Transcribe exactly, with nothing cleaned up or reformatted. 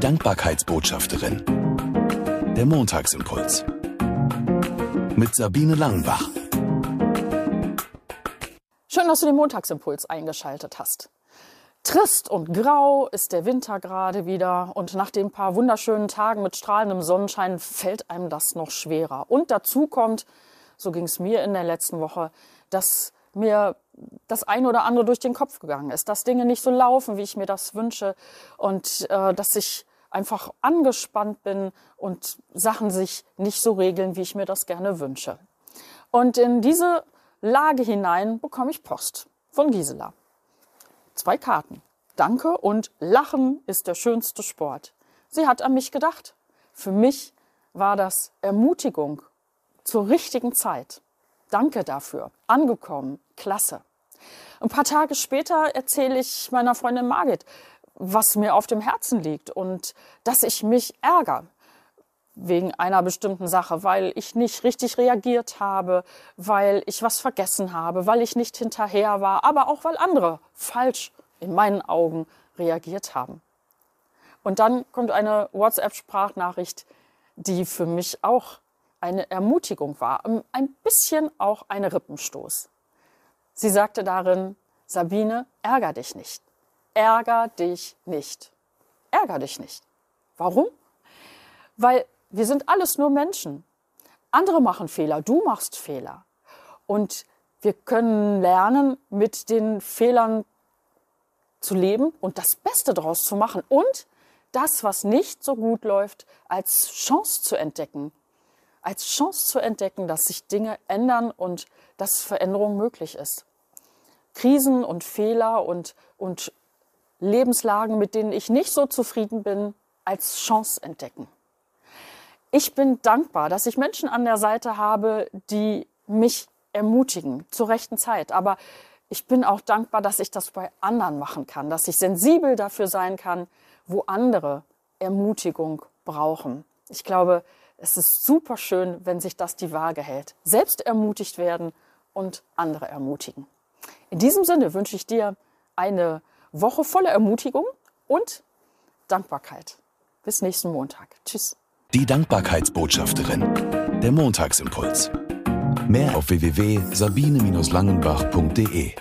die Dankbarkeitsbotschafterin. Der Montagsimpuls. Mit Sabine Langenbach. Schön, dass du den Montagsimpuls eingeschaltet hast. Trist und grau ist der Winter gerade wieder und nach den paar wunderschönen Tagen mit strahlendem Sonnenschein fällt einem das noch schwerer. Und dazu kommt, so ging es mir in der letzten Woche, dass mir das ein oder andere durch den Kopf gegangen ist, dass Dinge nicht so laufen, wie ich mir das wünsche und äh, dass ich einfach angespannt bin und Sachen sich nicht so regeln, wie ich mir das gerne wünsche. Und in diese Lage hinein bekomme ich Post von Gisela. Zwei Karten. Danke und Lachen ist der schönste Sport. Sie hat an mich gedacht. Für mich war das Ermutigung zur richtigen Zeit. Danke dafür. Angekommen. Klasse. Ein paar Tage später erzähle ich meiner Freundin Margit, was mir auf dem Herzen liegt und dass ich mich ärgere wegen einer bestimmten Sache, weil ich nicht richtig reagiert habe, weil ich was vergessen habe, weil ich nicht hinterher war, aber auch weil andere falsch in meinen Augen reagiert haben. Und dann kommt eine WhatsApp-Sprachnachricht, die für mich auch eine Ermutigung war, ein bisschen auch ein Rippenstoß. Sie sagte darin, Sabine, ärger dich nicht. Ärger dich nicht. Ärger dich nicht. Warum? Weil wir sind alles nur Menschen. Andere machen Fehler, du machst Fehler. Und wir können lernen, mit den Fehlern zu leben und das Beste daraus zu machen. Und das, was nicht so gut läuft, als Chance zu entdecken. Als Chance zu entdecken, dass sich Dinge ändern und dass Veränderung möglich ist. Krisen und Fehler und, und Lebenslagen, mit denen ich nicht so zufrieden bin, als Chance entdecken. Ich bin dankbar, dass ich Menschen an der Seite habe, die mich ermutigen zur rechten Zeit. Aber ich bin auch dankbar, dass ich das bei anderen machen kann, dass ich sensibel dafür sein kann, wo andere Ermutigung brauchen. Ich glaube, es ist super schön, wenn sich das die Waage hält. Selbst ermutigt werden und andere ermutigen. In diesem Sinne wünsche ich dir eine Woche voller Ermutigung und Dankbarkeit. Bis nächsten Montag. Tschüss. Die Dankbarkeitsbotschafterin. Der Montagsimpuls. Mehr auf w w w punkt sabine bindestrich langenbach punkt de.